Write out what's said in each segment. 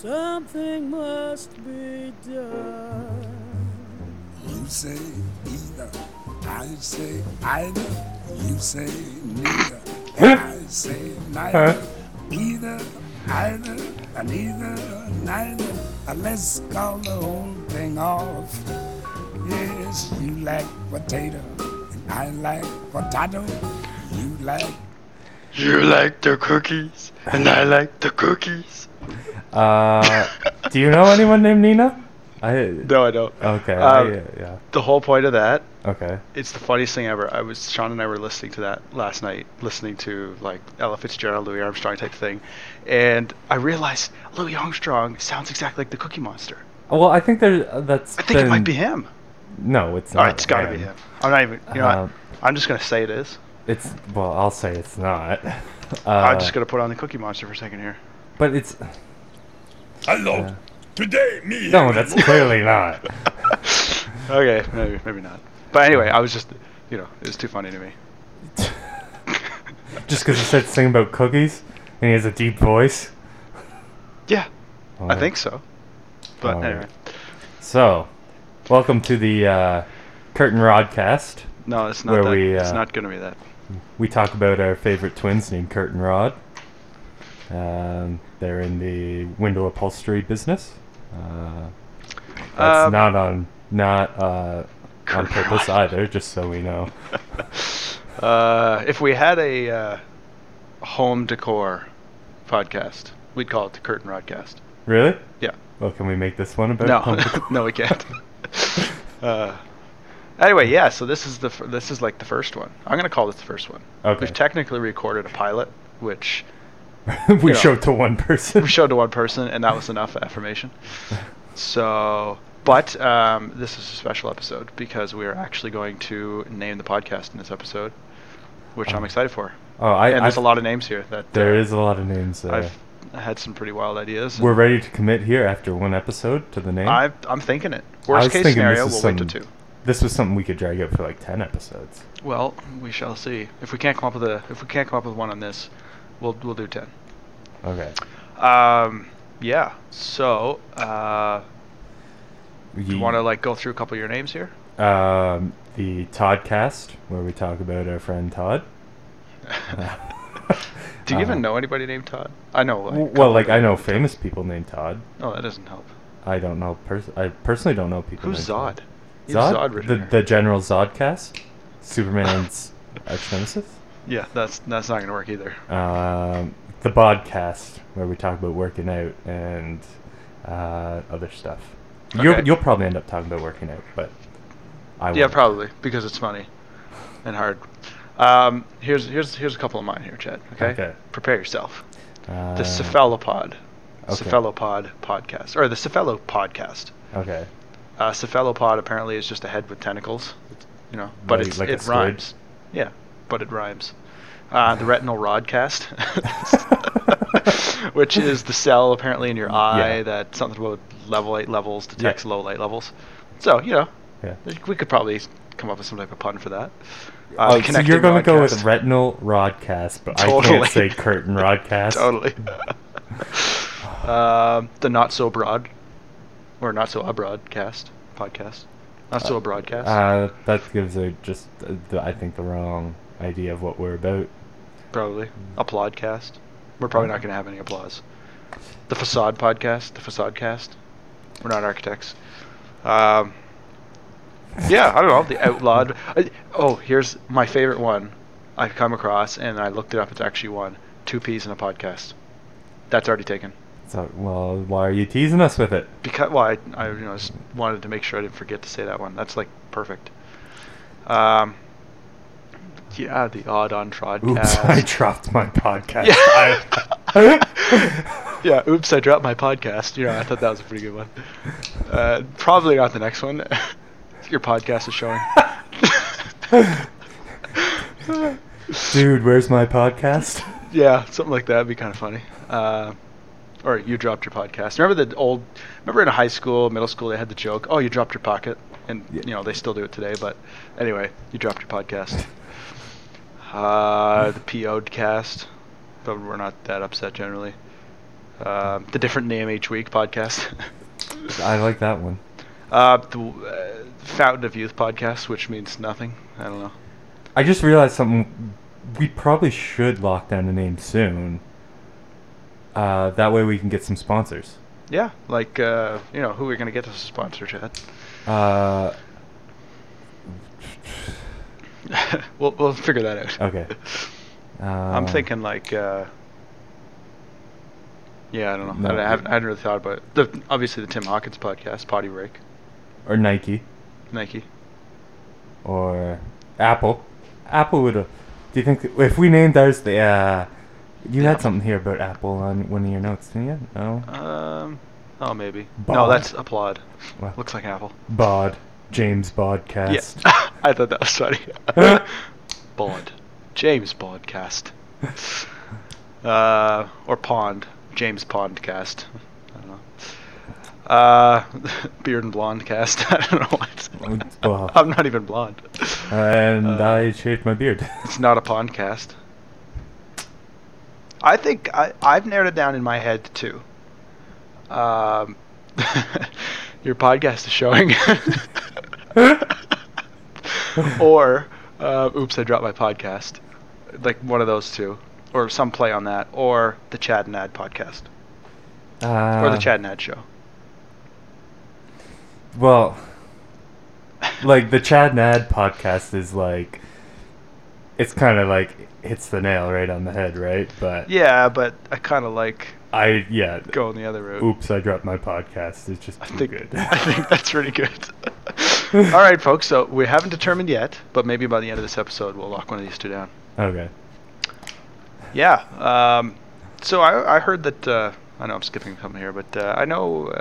Something must be done. You say either. I say either. You say neither. I say neither. Either, either, and either, neither. Let's call the whole thing off. Yes, you like potato, and I like potato. You like the cookies, and I like the cookies. Do you know anyone named Nina? No, I don't. Okay. Yeah. The whole point of that. Okay. It's the funniest thing ever. Sean and I were listening to that last night, listening to like Ella Fitzgerald, Louis Armstrong type thing, and I realized Louis Armstrong sounds exactly like the Cookie Monster. Well, I think it might be him. No, it's not. All right, it's gotta be him. I'm not even. You know what? I'm just gonna say it is. I'll say it's not. I'm just gonna put on the Cookie Monster for a second here. But it's. Hello. Today, me. No, that's clearly not. Okay, maybe not. But anyway, I was just, it was too funny to me. Just because he started singing about cookies and he has a deep voice? Yeah, I think so. But anyway. So, welcome to the Curtain Rodcast. No, it's not that. It's not going to be that. We talk about our favorite twins named Kurt and Rod. They're in the window upholstery business. That's not on purpose either, just so we know. If we had a home decor podcast, we'd call it the Curtain Rodcast. Really? Yeah. Well, can we make this one about home decor? No, we can't. Anyway, yeah. So this is this is like the first one. I'm gonna call this the first one. Okay. We've technically recorded a pilot, which. We showed to one person. We showed to one person, and that was enough affirmation. So, but this is a special episode because we are actually going to name the podcast in this episode, which I'm excited for. There's a lot of names here. There is a lot of names. I had some pretty wild ideas. We're ready to commit here after one episode to the name. I'm thinking it. Worst case scenario, we'll wait to two. This was something we could drag out for like 10 episodes. Well, we shall see. If we can't come up with one on this. We'll do 10. Okay. Yeah. So, do you want to go through a couple of your names here? The Toddcast, where we talk about our friend Todd. Do you even know anybody named Todd? I know. I know famous people named Todd. Oh, that doesn't help. I don't know. I personally don't know people. Who's Zod? Zod the General Zodcast, Superman's ex-nemesis. Yeah, that's not going to work either. The Bodcast, where we talk about working out and other stuff. Okay. You'll probably end up talking about working out, but I will. Yeah, probably, because it's funny and hard. Here's a couple of mine here, Chad. Okay? Prepare yourself. The Cephalopod. Okay. Cephalopod podcast. Or the Cephalopodcast. Okay. Cephalopod apparently is just a head with tentacles, but it's, it rhymes. Yeah. But it rhymes. The Retinal Rodcast, which is the cell apparently in your eye that something about level 8 levels detects low light levels. So, we could probably come up with some type of pun for that. So you're going to go with Retinal Rodcast, but totally. I can't say Curtain Rodcast. Totally. The Not So Broad, or Not So Abroadcast podcast. Not So Abroadcast. That gives the wrong idea of what we're about. Probably. Applaudcast. We're probably not going to have any applause. The Facade Podcast. The Facade Cast. We're not architects. I don't know. The Outlawed. Here's my favorite one I've come across, and I looked it up. It's actually one. Two Ps in a podcast. That's already taken. So, well, why are you teasing us with it? Because I just wanted to make sure I didn't forget to say that one. That's perfect. The Odd on Trodcast. Oops, I dropped my podcast. Yeah. Oops, I dropped my podcast. I thought that was a pretty good one. Probably not the next one. Your podcast is showing. Dude, where's my podcast? Yeah, something like that would be kind of funny. Or you dropped your podcast. Remember in high school, middle school, they had the joke, oh, you dropped your pocket. And, they still do it today. But anyway, you dropped your podcast. The PO'd cast. But we're not that upset generally. the different name each week podcast. I like that one. The Fountain of Youth podcast, which means nothing. I don't know. I just realized something. We probably should lock down a name soon. That way we can get some sponsors. Yeah, like, you know, who are we going to get as a sponsor, Chad? We'll figure that out. Okay. I'm thinking, like, yeah, I don't know. No, I hadn't really thought about it. Obviously, the Tim Hawkins podcast, Potty Break. Or Nike. Nike. Or Apple. Apple would have... Do you think... If we named ours the... You had something here about Apple on one of your notes, didn't you? No? Oh, maybe. Bod. No, that's Applaud. Well, looks like Apple. Bod. James Bodcast. Yeah. I thought that was funny. Bod. James Bodcast. Or Pond. James Pondcast. I don't know. Beard and Blonde Cast. I don't know what. Well, I'm not even blonde. And I shaved my beard. It's not a Pondcast. I think I've narrowed it down in my head to two. Your podcast is showing. Or, oops, I dropped my podcast. Like one of those two. Or some play on that. Or the Chad and Ad podcast. Or the Chad and Ad show. Well, like the Chad and Ad podcast is like... It's kind of like... hits the nail right on the head, right? But yeah, but I kind of like going the other route. Oops, I dropped my podcast. It's just good. I think that's really good. All right, folks. So we haven't determined yet, but maybe by the end of this episode, we'll lock one of these two down. Okay. Yeah. So I heard that I know I'm skipping something here, but I know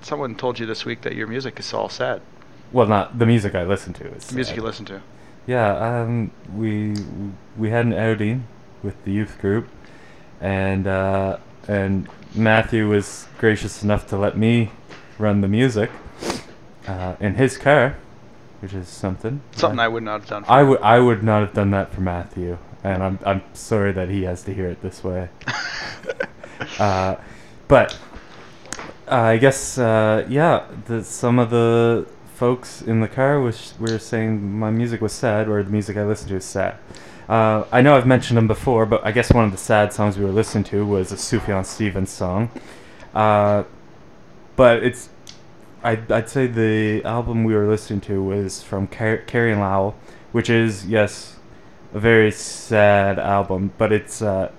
someone told you this week that your music is all sad. Well, not the music I listen to. It's the music you listen to. Yeah, we had an outing with the youth group, and Matthew was gracious enough to let me run the music in his car, which is something. Something I would not have done. I would not have done that for Matthew, and I'm sorry that he has to hear it this way. But I guess some of the folks in the car were saying my music was sad, or the music I listened to is sad. I know I've mentioned them before, but I guess one of the sad songs we were listening to was a Sufjan Stevens song. But it's, I'd say the album we were listening to was from Carrie and Lowell, which is, yes, a very sad album, but it's the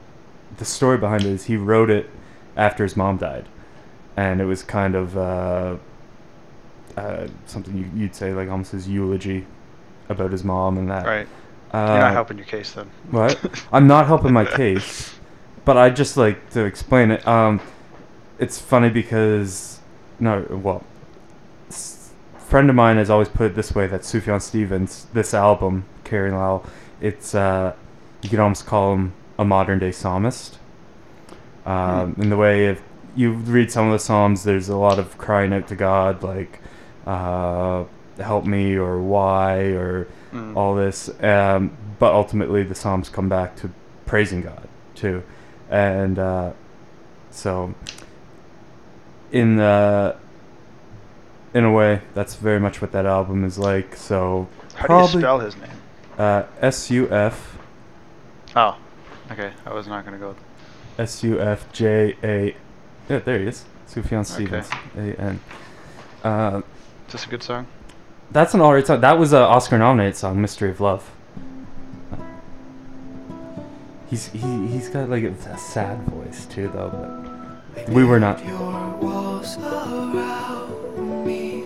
story behind it is he wrote it after his mom died, and it was kind of... something you'd say, like almost his eulogy about his mom and that. Right. You're not helping your case then. What? I'm not helping my case, but I'd just like to explain it. It's funny because, a friend of mine has always put it this way, that Sufjan Stevens, this album, Carrie and Lowell, it's, you could almost call him a modern day psalmist. In the way if you read some of the Psalms, there's a lot of crying out to God, like, help me, or why, or all this, but ultimately the Psalms come back to praising God too, and so in a way that's very much what that album is like. So how do you spell his name? S-U-F. Oh, okay, I was not going to go S-U-F-J-A. Yeah, there he is, Sufjan Stevens. Okay. A-N. Is this a good song? That's an alright song. That was an Oscar-nominated song, "Mystery of Love." He's got like a sad voice too, though. But we were not. Your walls around me,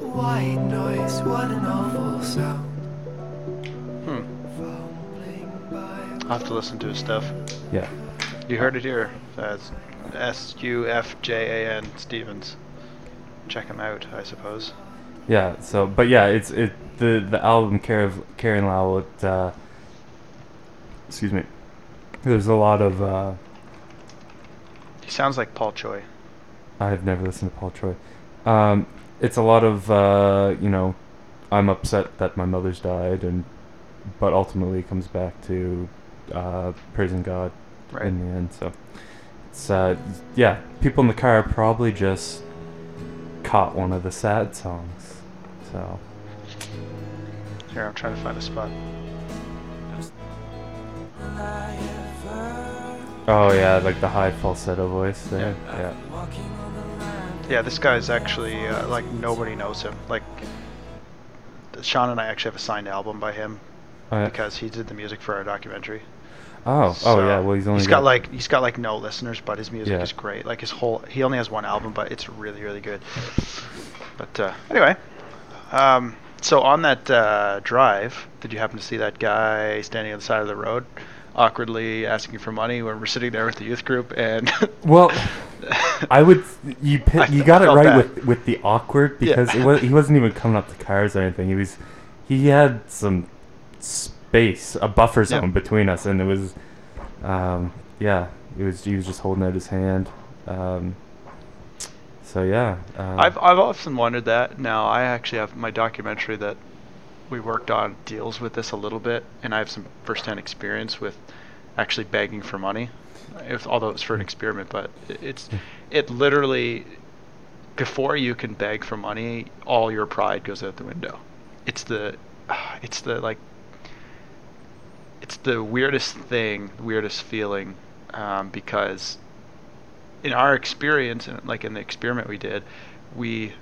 white noise, what an awful sound. I'll have to listen to his stuff. Yeah. You heard it here. That's S-U-F-J-A-N Stevens. Check him out, I suppose. Yeah. So, but yeah, it's the album Carrie and Lowell. It, excuse me. There's a lot of. He sounds like Paul Choi. I have never listened to Paul Choi. It's a lot of I'm upset that my mother's died, but ultimately it comes back to praising God in the end. So. It's, yeah, people in the car probably just caught one of the sad songs, so. Here, I'm trying to find a spot. Oh yeah, like the high falsetto voice there. Yeah. Yeah, yeah, this guy's actually, like, nobody knows him. Like, Sean and I actually have a signed album by him. Oh, yeah. Because he did the music for our documentary. Oh, so oh yeah. Well, he's only he's got like no listeners, but his music is great. Like his whole he only has one album, but it's really really good. But anyway, so on that drive, did you happen to see that guy standing on the side of the road, awkwardly asking for money when we're sitting there with the youth group? And well, I would you got it right bad. with the awkward because he wasn't even coming up to cars or anything. He had some space, a buffer zone between us, and it was he was just holding out his hand. I've often wondered that. Now I actually have my documentary that we worked on deals with this a little bit, and I have some first-hand experience with actually begging for money, although it's for an experiment. But it literally, before you can beg for money, all your pride goes out the window. It's the weirdest thing, weirdest feeling, because in our experience, and like in the experiment we did, we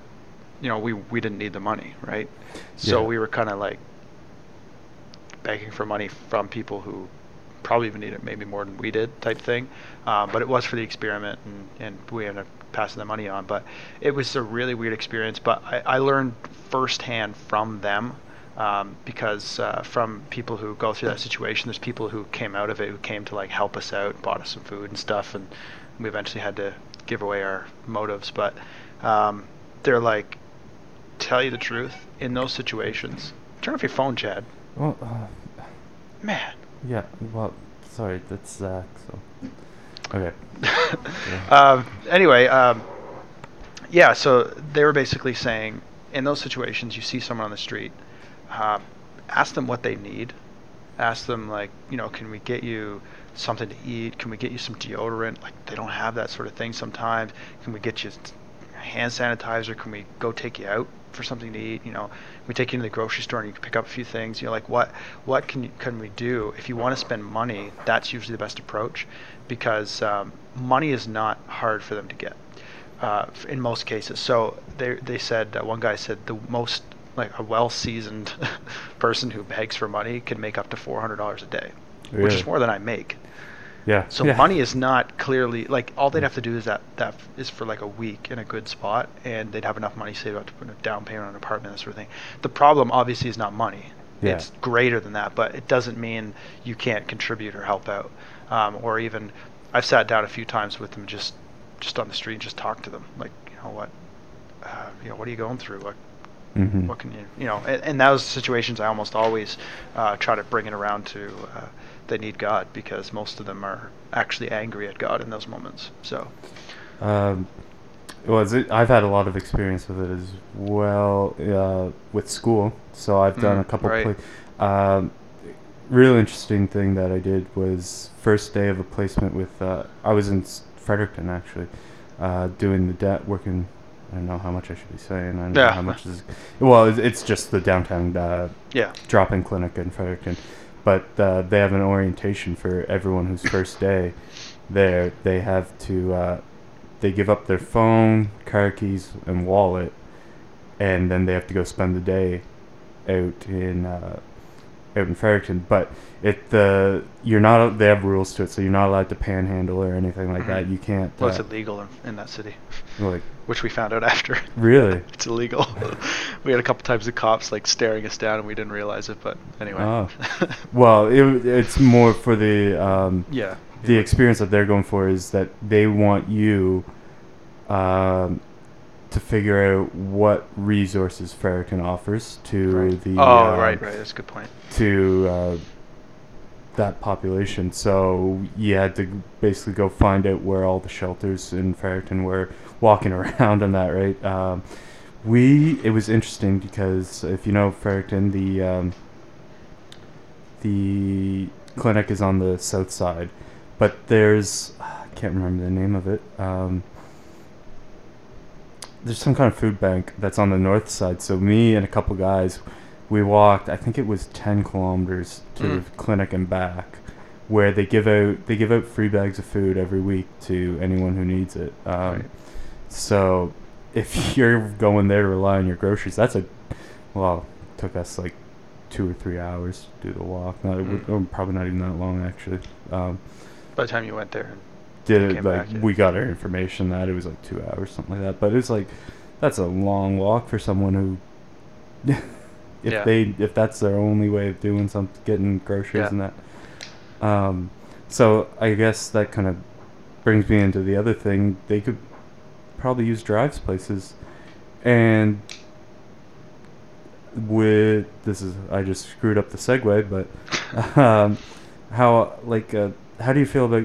didn't need the money, right? So we were kind of like begging for money from people who probably even needed it maybe more than we did, type thing. But it was for the experiment, and we ended up passing the money on. But it was a really weird experience. But I learned firsthand from them. Because from people who go through that situation, there's people who came out of it, who came to like help us out, bought us some food and stuff, and we eventually had to give away our motives. But they're like, tell you the truth, in those situations, turn off your phone, Chad. Well, man. Yeah. Well, sorry, that's Zach. So okay. Anyway, yeah. So they were basically saying, in those situations, you see someone on the street. Ask them what they need. Ask them, like, can we get you something to eat? Can we get you some deodorant? Like, they don't have that sort of thing sometimes. Can we get you hand sanitizer? Can we go take you out for something to eat? We take you to the grocery store and you can pick up a few things. Like, what can we do? If you want to spend money, that's usually the best approach, because money is not hard for them to get in most cases. So they said, one guy said the most, like, a well-seasoned person who begs for money can make up to $400 a day, really? Which is more than I make. Yeah. So money is not clearly, like, all they'd have to do is that is for like a week in a good spot, and they'd have enough money saved up to put a down payment on an apartment, that sort of thing. The problem obviously is not money. Yeah. It's greater than that, but it doesn't mean you can't contribute or help out. Or even, I've sat down a few times with them just on the street and just talked to them. Like, what are you going through? Like, mm-hmm. What can and those situations I almost always try to bring it around to they need God, because most of them are actually angry at God in those moments. So I've had a lot of experience with it as well, with school. So I've done a couple real interesting thing that I did was first day of a placement with I was in Fredericton actually, doing the working. I don't know how much I should be saying. I don't know how much is. Well, it's just the downtown drop-in clinic in Fredericton. But they have an orientation for everyone who's first day there. They have to, they give up their phone, car keys, and wallet, and then they have to go spend the day out in Fredericton. But they have rules to it, so you're not allowed to panhandle or anything like that. You can't. Well, it's illegal in that city. Like. Which we found out after. Really? It's illegal. We had a couple times the cops like staring us down, and we didn't realize it. But anyway. Oh. Well, it's more for the experience that they're going for is that they want you to figure out what resources Fredericton offers to the. Oh, right. That's a good point. To that population, so you had to basically go find out where all the shelters in Fredericton were, walking around on that, right? It was interesting because, if you know Fredericton, the clinic is on the south side, but there's, I can't remember the name of it. There's some kind of food bank that's on the north side. So me and a couple guys, we walked, I think it was 10 kilometers to the clinic and back, where they give out free bags of food every week to anyone who needs it. Right. So if you're going there to rely on your groceries, it took us like 2 or 3 hours to do the walk. Probably not even that long, actually. By the time you went there, we got our information that it was like 2 hours, something like that. But it's like, that's a long walk for someone who, if that's their only way of doing something, getting groceries and that. So I guess that kind of brings me into the other thing. They could probably use drives places, and I just screwed up the segue, but how do you feel about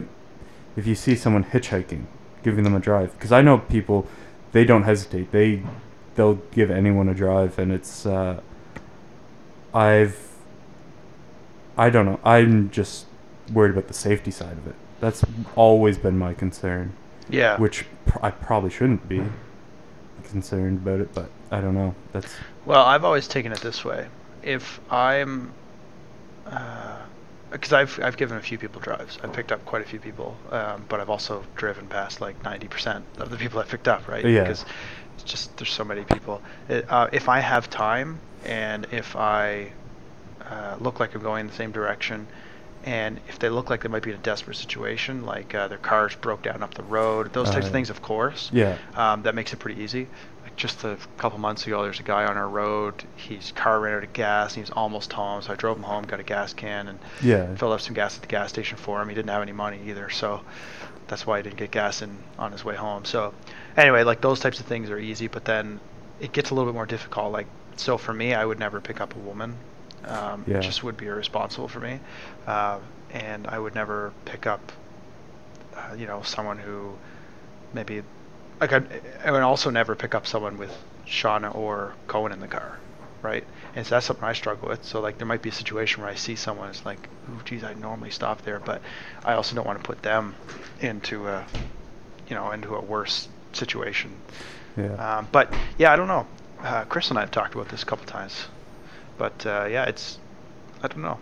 if you see someone hitchhiking, giving them a drive? Because I know people, they don't hesitate. They'll give anyone a drive, and it's I don't know. I'm just worried about the safety side of it. That's always been my concern. Yeah. Which I probably shouldn't be concerned about it, but I don't know. Well, I've always taken it this way. If I'm... Because I've given a few people drives. I've picked up quite a few people, but I've also driven past like 90% of the people I've picked up, right? Yeah. Because it's just, there's so many people. If I have time, and if I look like I'm going in the same direction, and if they look like they might be in a desperate situation, like their cars broke down up the road, those types of things, of course. Yeah. That makes it pretty easy. Like just a couple months ago, there's a guy on our road. His car ran out of gas, and he was almost home. So I drove him home, got a gas can, and filled up some gas at the gas station for him. He didn't have any money either, so that's why he didn't get gas in on his way home. So anyway, like those types of things are easy, but then it gets a little bit more difficult. Like, so for me, I would never pick up a woman. It just would be irresponsible for me, and I would never pick up, someone who maybe, like I would also never pick up someone with Shauna or Cohen in the car, right? And so that's something I struggle with. So like there might be a situation where I see someone, it's like, oh geez, I normally stop there, but I also don't want to put them into a worse situation. Yeah. But yeah, I don't know. Chris and I have talked about this a couple times. But it's, I don't know.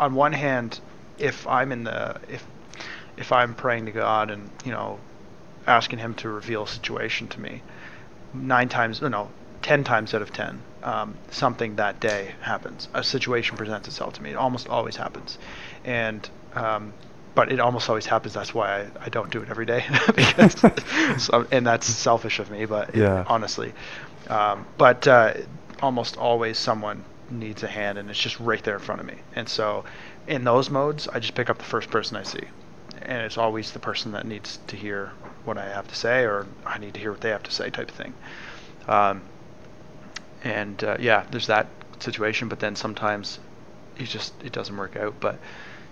On one hand, if I'm if I'm praying to God and asking Him to reveal a situation to me, 10 times out of 10, something that day happens. A situation presents itself to me. It almost always happens, and but it almost always happens. That's why I don't do it every day, and that's selfish of me. But honestly, almost always someone needs a hand, and it's just right there in front of me. And so in those modes, I just pick up the first person I see, and it's always the person that needs to hear what I have to say, or I need to hear what they have to say type of thing. There's that situation, but then sometimes it doesn't work out. But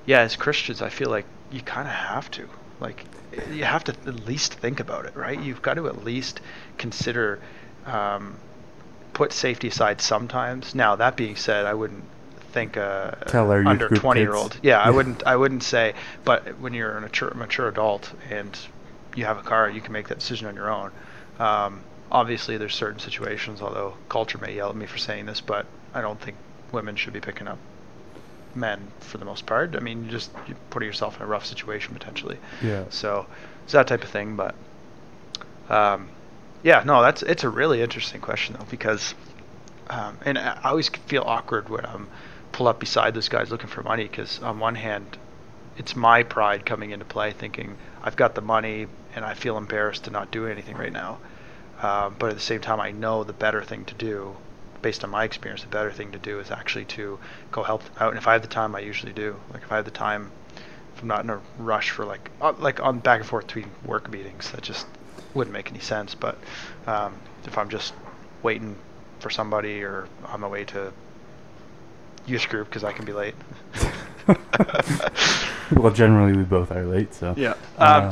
yeah, as Christians, I feel like you kind of have to, like you have to at least think about it, right? You've got to at least consider, put safety aside sometimes. Now that being said, I wouldn't think tell our under 20-year-old. Yeah, I wouldn't say. But when you're a mature adult and you have a car, you can make that decision on your own. Obviously, there's certain situations. Although culture may yell at me for saying this, but I don't think women should be picking up men for the most part. I mean, you're putting yourself in a rough situation potentially. Yeah. So it's that type of thing, but. Yeah, no, it's a really interesting question, though, because and I always feel awkward when I'm pulled up beside this guy's looking for money, because on one hand, it's my pride coming into play, thinking I've got the money and I feel embarrassed to not do anything right now. But at the same time, I know the better thing to do, based on my experience, the better thing to do is actually to go help them out. And if I have the time, I usually do. Like if I have the time, if I'm not in a rush for like on back and forth between work meetings, that just wouldn't make any sense. But if I'm just waiting for somebody or on my way to youth group because I can be late. Well, generally we both are late, so yeah.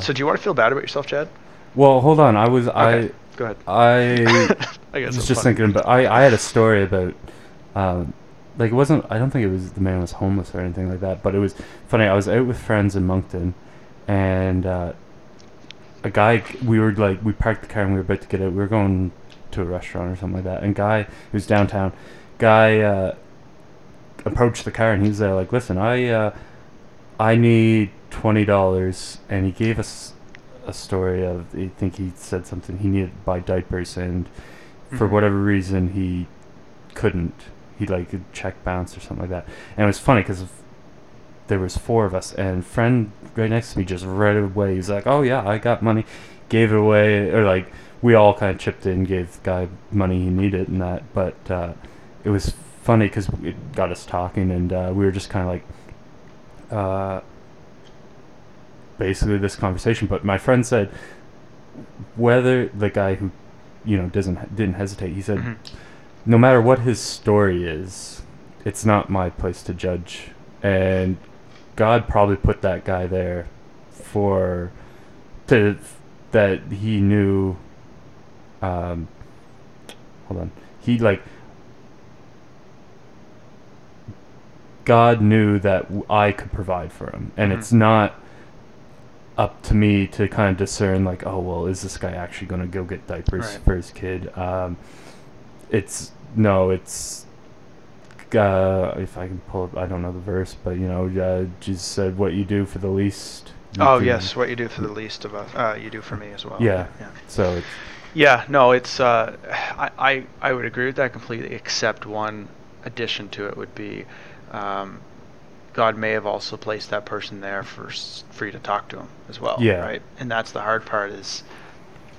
So do you want to feel bad about yourself, Chad? Well, hold on. Go ahead. I was just thinking, but I had a story about it wasn't. I don't think it was the man was homeless or anything like that. But it was funny. I was out with friends in Moncton, and a guy, we parked the car and we were about to get out. We were going to a restaurant or something like that, and guy who's downtown, approached the car, and he's there like, listen, I need $20, and he gave us a story of, I think he said something, he needed to buy diapers, and for whatever reason he couldn't. He like check bounce or something like that, and it was funny because there was four of us, and friend right next to me just right away he's like, oh yeah, I got money, gave it away, or like we all kind of chipped in, gave the guy money he needed and that, but it was funny because it got us talking, and we were just kind of like basically this conversation. But my friend said, whether the guy who didn't hesitate, he said, no matter what his story is, it's not my place to judge. And God probably put that guy there that he knew. Hold on. He God knew that I could provide for him, and it's not up to me to kind of discern like, oh well, is this guy actually going to go get diapers for his kid? If I can pull up, I don't know the verse, but Jesus said, what you do for the least. What you do for the least of us, you do for me as well. Yeah. So it's. Yeah, no, it's, I would agree with that completely, except one addition to it would be, God may have also placed that person there for you to talk to him as well. Yeah. Right. And that's the hard part is,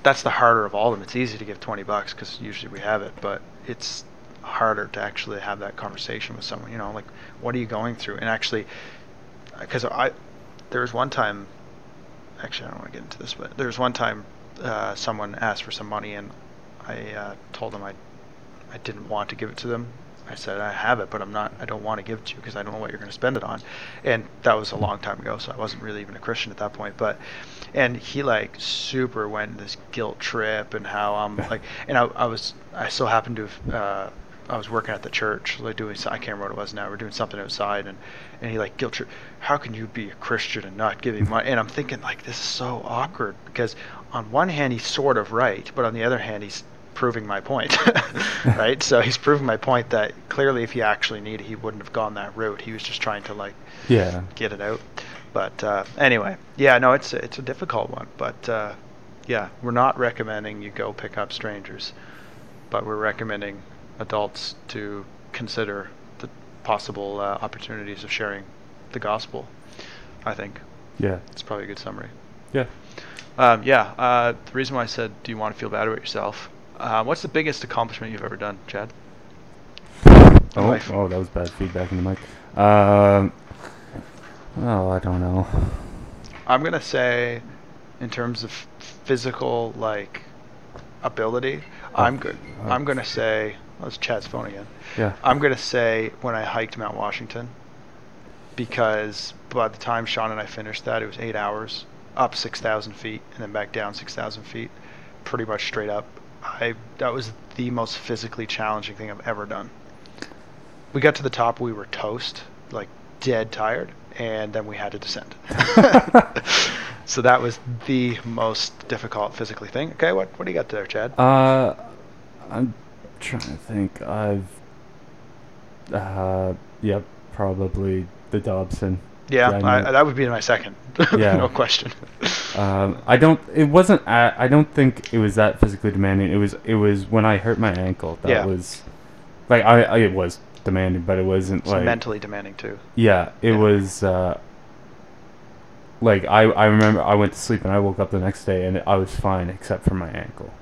that's the harder of all of them. It's easy to give $20 because usually we have it, but it's harder to actually have that conversation with someone, like, what are you going through? And actually, because there was one time, actually I don't want to get into this, but there was one time someone asked for some money, and I told them I didn't want to give it to them. I said, I have it, but I don't want to give it to you because I don't know what you're going to spend it on. And that was a long time ago, so I wasn't really even a Christian at that point, but... And he super went this guilt trip and how I was working at the church, I can't remember what it was now. We're doing something outside and he guilt trip. How can you be a Christian and not giving money? And I'm thinking this is so awkward because on one hand he's sort of right, but on the other hand he's proving my point, right? So he's proving my point that clearly if he actually needed, he wouldn't have gone that route. He was just trying to get it out. But anyway, yeah, no, it's a difficult one. But yeah, we're not recommending you go pick up strangers, but we're recommending adults to consider the possible opportunities of sharing the gospel, I think. Yeah. It's probably a good summary. Yeah. The reason why I said, do you want to feel bad about yourself? What's the biggest accomplishment you've ever done, Chad? Oh, that was bad feedback in the mic. Oh, I don't know. I'm going to say, in terms of physical, ability, I'm good. I'm going to say... Well, it's Chad's phone again. Yeah. I'm going to say when I hiked Mount Washington, because by the time Sean and I finished that, it was 8 hours, up 6,000 feet, and then back down 6,000 feet, pretty much straight up. That was the most physically challenging thing I've ever done. We got to the top, we were toast, dead tired. And then we had to descend. So that was the most difficult physically thing. Okay, what do you got there, Chad? I'm trying to think. I've... probably the Dobson. Yeah, that would be my second. Yeah. No question. I don't think it was that physically demanding. It was when I hurt my ankle. That was... it was... demanding, but it wasn't mentally demanding too. Yeah, it was I remember I went to sleep and I woke up the next day and I was fine except for my ankle.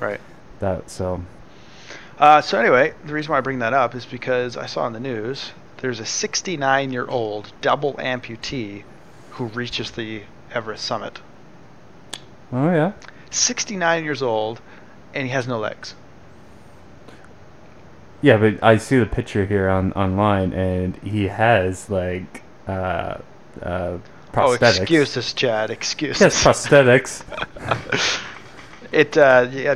Right. That so anyway, the reason why I bring that up is because I saw in the news there's a 69-year-old double amputee who reaches the Everest summit. Oh yeah. 69 years old and he has no legs. Yeah, but I see the picture here online, and he has, prosthetics. Oh, excuses, Chad, excuses. Yes, prosthetics.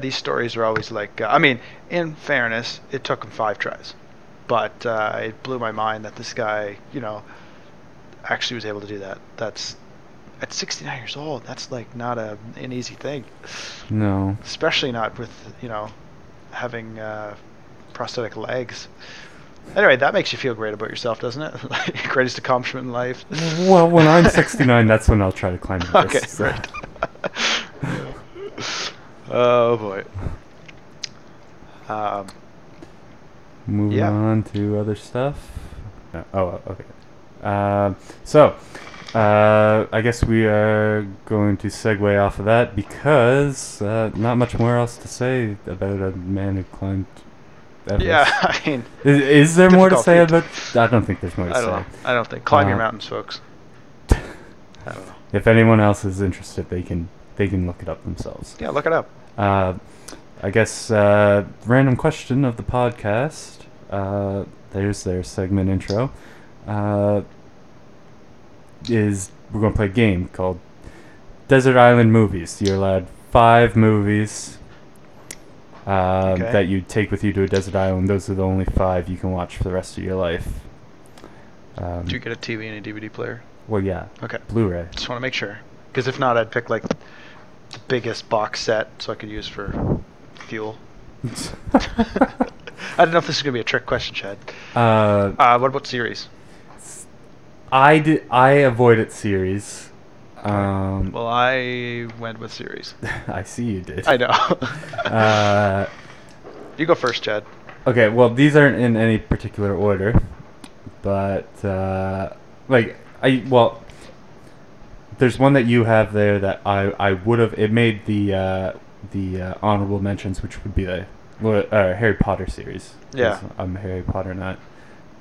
These stories are always in fairness, it took him 5 tries. But it blew my mind that this guy, actually was able to do that. That's at 69 years old, that's like not an easy thing. No. Especially not with, you know, having prosthetic legs. Anyway, that makes you feel great about yourself, doesn't it? Like, greatest accomplishment in life. Well, when I'm 69, that's when I'll try to climb the Everest. Okay, so. Right. Oh, boy. Moving on to other stuff. Okay. I guess we are going to segue off of that because not much more else to say about a man who climbed Everest. Yeah, I mean... Is there more to say about... I don't think there's more to say. I don't think. Climb your mountains, folks. I don't know. If anyone else is interested, they can look it up themselves. Yeah, look it up. I guess random question of the podcast. There's their segment intro. We're going to play a game called Desert Island Movies. You're allowed 5 movies that you take with you to a desert island. Those are the only 5 you can watch for the rest of your life. Do you get a TV and a DVD player? Well, yeah. Okay. Blu-ray. Just want to make sure. Because if not, I'd pick like the biggest box set so I could use for fuel. I don't know if this is going to be a trick question, Chad. What about series? I avoided series. Well, I went with series. I see you did. I know. You go first, Chad. Okay, well, these aren't in any particular order. But, there's one that you have there that I would have... It made the honorable mentions, which would be the... Harry Potter series. Yeah. I'm a Harry Potter nut.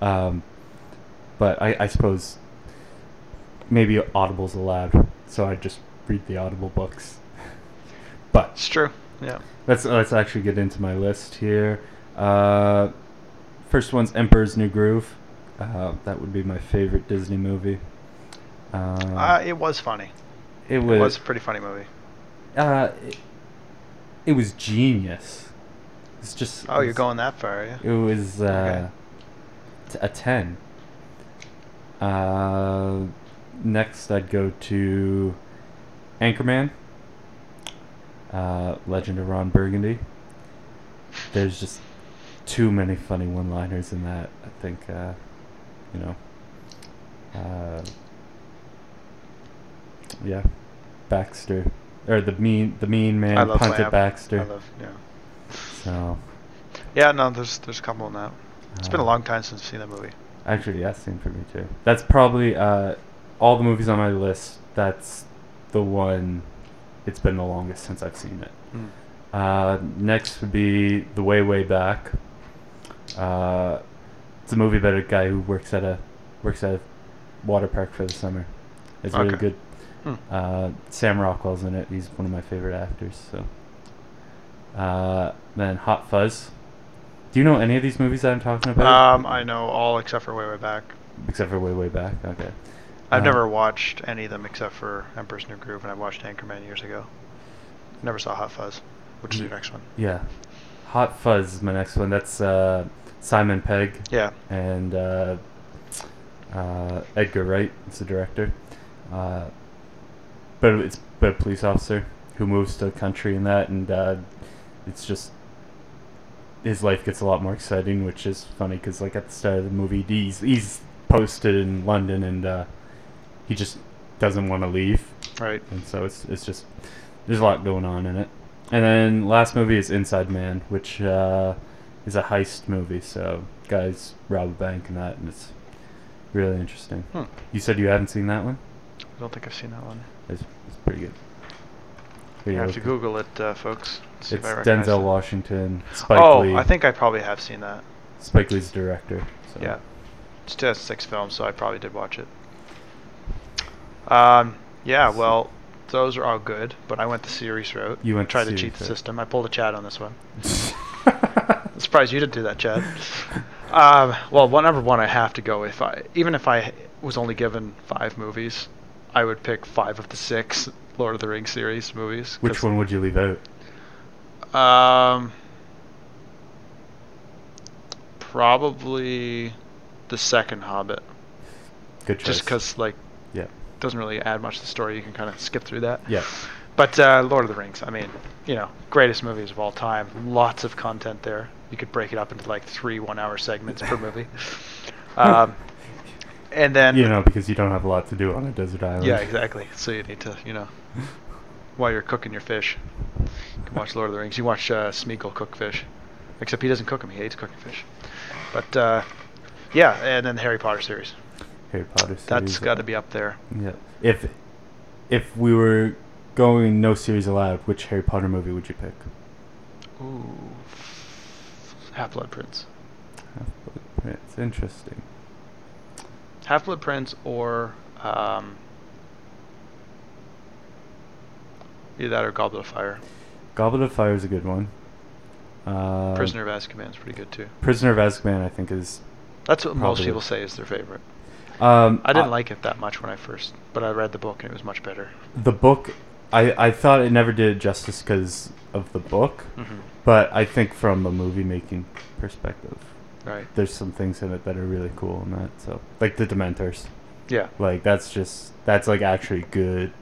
But I suppose maybe Audible's allowed, so I just read the Audible books. But it's true. Yeah. Let's actually get into my list here. First one's Emperor's New Groove. That would be my favorite Disney movie. It was funny. It was a pretty funny movie. It was genius. It's just. Oh, you're going that far, yeah. It was a 10. Next, I'd go to Anchorman. Legend of Ron Burgundy. There's just too many funny one-liners in that. I think, yeah, Baxter or the mean man punted Baxter. Yeah. So. Yeah, no, there's a couple in that. It's been a long time since I've seen that movie. Actually, yeah, same for me too. That's probably all the movies on my list. That's the one. It's been the longest since I've seen it. Mm. Next would be The Way Way Back. It's a movie about a guy who works at a water park for the summer. It's really good. Mm. Sam Rockwell's in it. He's one of my favorite actors. So. Then Hot Fuzz. Do you know any of these movies that I'm talking about? I know all except for Way Way Back. Except for Way Way Back, okay. I've never watched any of them except for Emperor's New Groove, and I watched Anchorman years ago. Never saw Hot Fuzz, which is your next one. Yeah, Hot Fuzz is my next one. That's Simon Pegg. Yeah. And Edgar Wright is the director. But it's about a police officer who moves to a country and that, and it's just his life gets a lot more exciting, which is funny because like at the start of the movie he's posted in London and he just doesn't want to leave, right? And so it's just there's a lot going on in it. And then last movie is Inside Man, which is a heist movie, so guys rob a bank and that, and it's really interesting. You said you haven't seen that one? I don't think I've seen that one. It's pretty good. You have to Google it, folks. It's Denzel Washington, Spike Lee. Oh, I think I probably have seen that. Spike Lee's director. So. Yeah. It's 2006 film, so I probably did watch it. Well, those are all good, but I went the series route. You went tried to cheat the system. I pulled a Chad on this one. I'm surprised you didn't do that, Chad. Number one I have to go with. Even if I was only given 5 movies, I would pick 5 of the 6 Lord of the Rings series movies. Which one would you leave out? Probably the second Hobbit. Good choice. Just because, doesn't really add much to the story. You can kind of skip through that. Yeah. But Lord of the Rings, I mean, you know, greatest movies of all time. Lots of content there. You could break it up into like 3 one-hour segments per movie. And then... You know, because you don't have a lot to do on a desert island. Yeah, exactly. So you need to, you know, while you're cooking your fish, you can watch Lord of the Rings. You watch Smeagol cook fish. Except he doesn't cook them. He hates cooking fish. But, yeah, and then the Harry Potter series. Harry Potter series. That's got to be up there. Yeah. If we were going no series allowed, which Harry Potter movie would you pick? Ooh. Half-Blood Prince. Half-Blood Prince. Interesting. Half-Blood Prince or either that or Goblet of Fire. Goblet of Fire is a good one. Prisoner of Azkaban is pretty good too. Prisoner of Azkaban, I think, is... That's what most people say is their favorite. I didn't like it that much when I first... But I read the book and it was much better. The book... I thought it never did it justice because of the book. Mm-hmm. But I think from a movie-making perspective... Right. There's some things in it that are really cool and that, so like the Dementors. Yeah. Like that's like actually good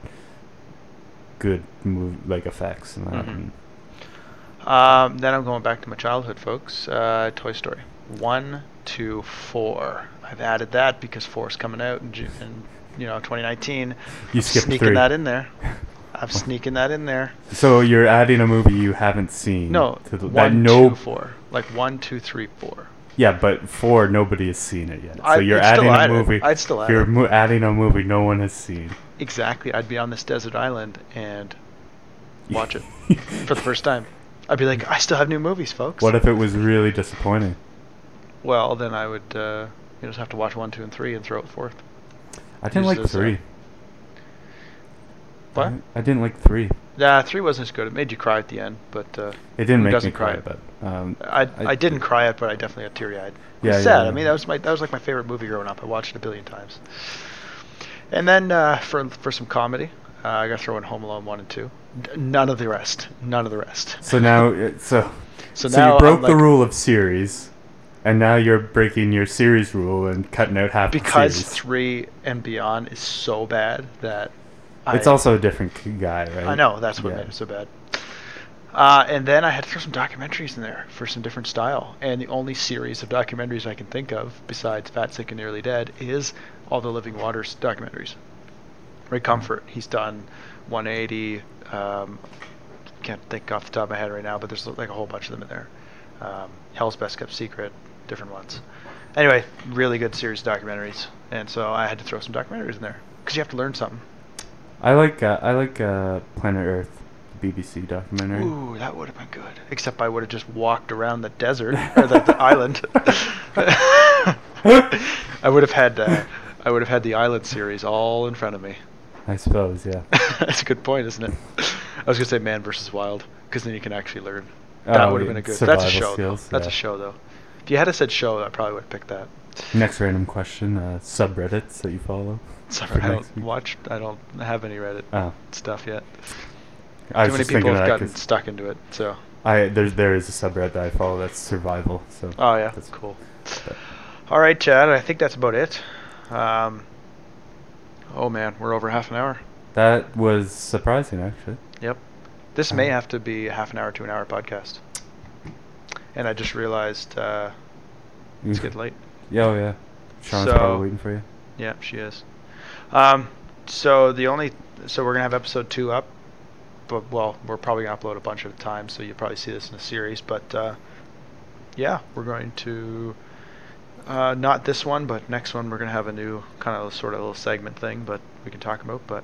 move, like effects and that. Mm-hmm. Then I'm going back to my childhood, folks. Toy Story 1, 2, 4. I've added that because 4 is coming out in June, in, you know, 2019. You skipped 3. Sneaking that in there. I'm sneaking that in there. So you're adding a movie you haven't seen. No. To the, 1, 2, 4. Like 1, 2, 3, 4. Yeah, but 4, nobody has seen it yet. So you're adding a movie. I'd still add it. You're adding a movie no one has seen. Exactly. I'd be on this desert island and watch it for the first time. I'd be like, I still have new movies, folks. What if it was really disappointing? Well, then I would you just have to watch 1, 2, and 3 and throw it forth. I didn't like 3. What? I didn't like 3. Nah, 3 wasn't as good. It made you cry at the end, but it didn't make me cry. But I didn't cry it, but I definitely got teary-eyed. Yeah, sad. Yeah, I mean, that was like my favorite movie growing up. I watched it 1 billion times. And then for some comedy, I got to throw in Home Alone 1 and 2. None of the rest. So now you broke the rule of series, and now you're breaking your series rule and cutting out half. Because 3 and beyond is so bad that. It's also a different guy, right? I know, that's what made it so bad. And then I had to throw some documentaries in there for some different style. And the only series of documentaries I can think of, besides Fat, Sick, and Nearly Dead, is all the Living Waters documentaries. Ray Comfort, he's done 180. Can't think off the top of my head right now, but there's like a whole bunch of them in there. Hell's Best Kept Secret, different ones. Anyway, really good series of documentaries. And so I had to throw some documentaries in there because you have to learn something. I like Planet Earth, BBC documentary. Ooh, that would have been good. Except I would have just walked around the desert or the island. I would have had the island series all in front of me. I suppose, yeah. That's a good point, isn't it? I was gonna say Man vs. Wild, because then you can actually learn. That would have been a good. That's a show. Skills, that's a show, though. If you had said show, I probably would have picked that. Next random question: subreddits that you follow. Sorry, I don't have any Reddit stuff yet. Too many people have gotten stuck into it. So there is a subreddit that I follow that's survival. So that's cool. But. All right, Chad. I think that's about it. We're over half an hour. That was surprising, actually. Yep. This may have to be a half an hour to an hour podcast. And I just realized it's getting late. Yeah, oh yeah. Sean's probably waiting for you. Yeah, she is. So we're gonna have episode 2 up, but we're probably gonna upload a bunch at a time, so you'll probably see this in a series. But we're going to not this one, but next one we're gonna have a new kind of sort of little segment thing, but we can talk about. But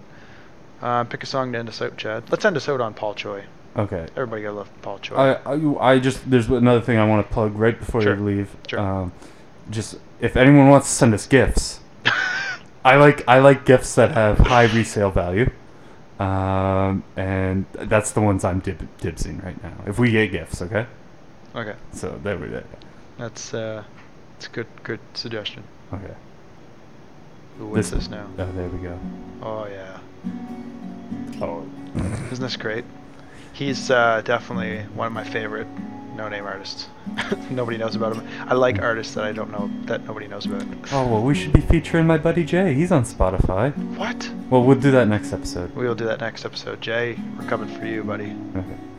pick a song to end us out, Chad. Let's end us out on Paul Choi. Okay. Everybody gotta love Paul Choi. There's another thing I want to plug right before you leave. Sure. Just if anyone wants to send us gifts. I like gifts that have high resale value, and that's the ones I'm dibsing right now. If we get gifts, okay? Okay. So there we go. That's it's a good suggestion. Okay. Who wins this now? Oh, there we go. Oh yeah. Oh. Isn't this great? He's definitely one of my favorite no-name artists. Nobody knows about them. I like artists that I don't know, that nobody knows about. Oh, well, we should be featuring my buddy Jay. He's on Spotify. What? Well, we'll do that next episode. Jay, we're coming for you, buddy. Okay.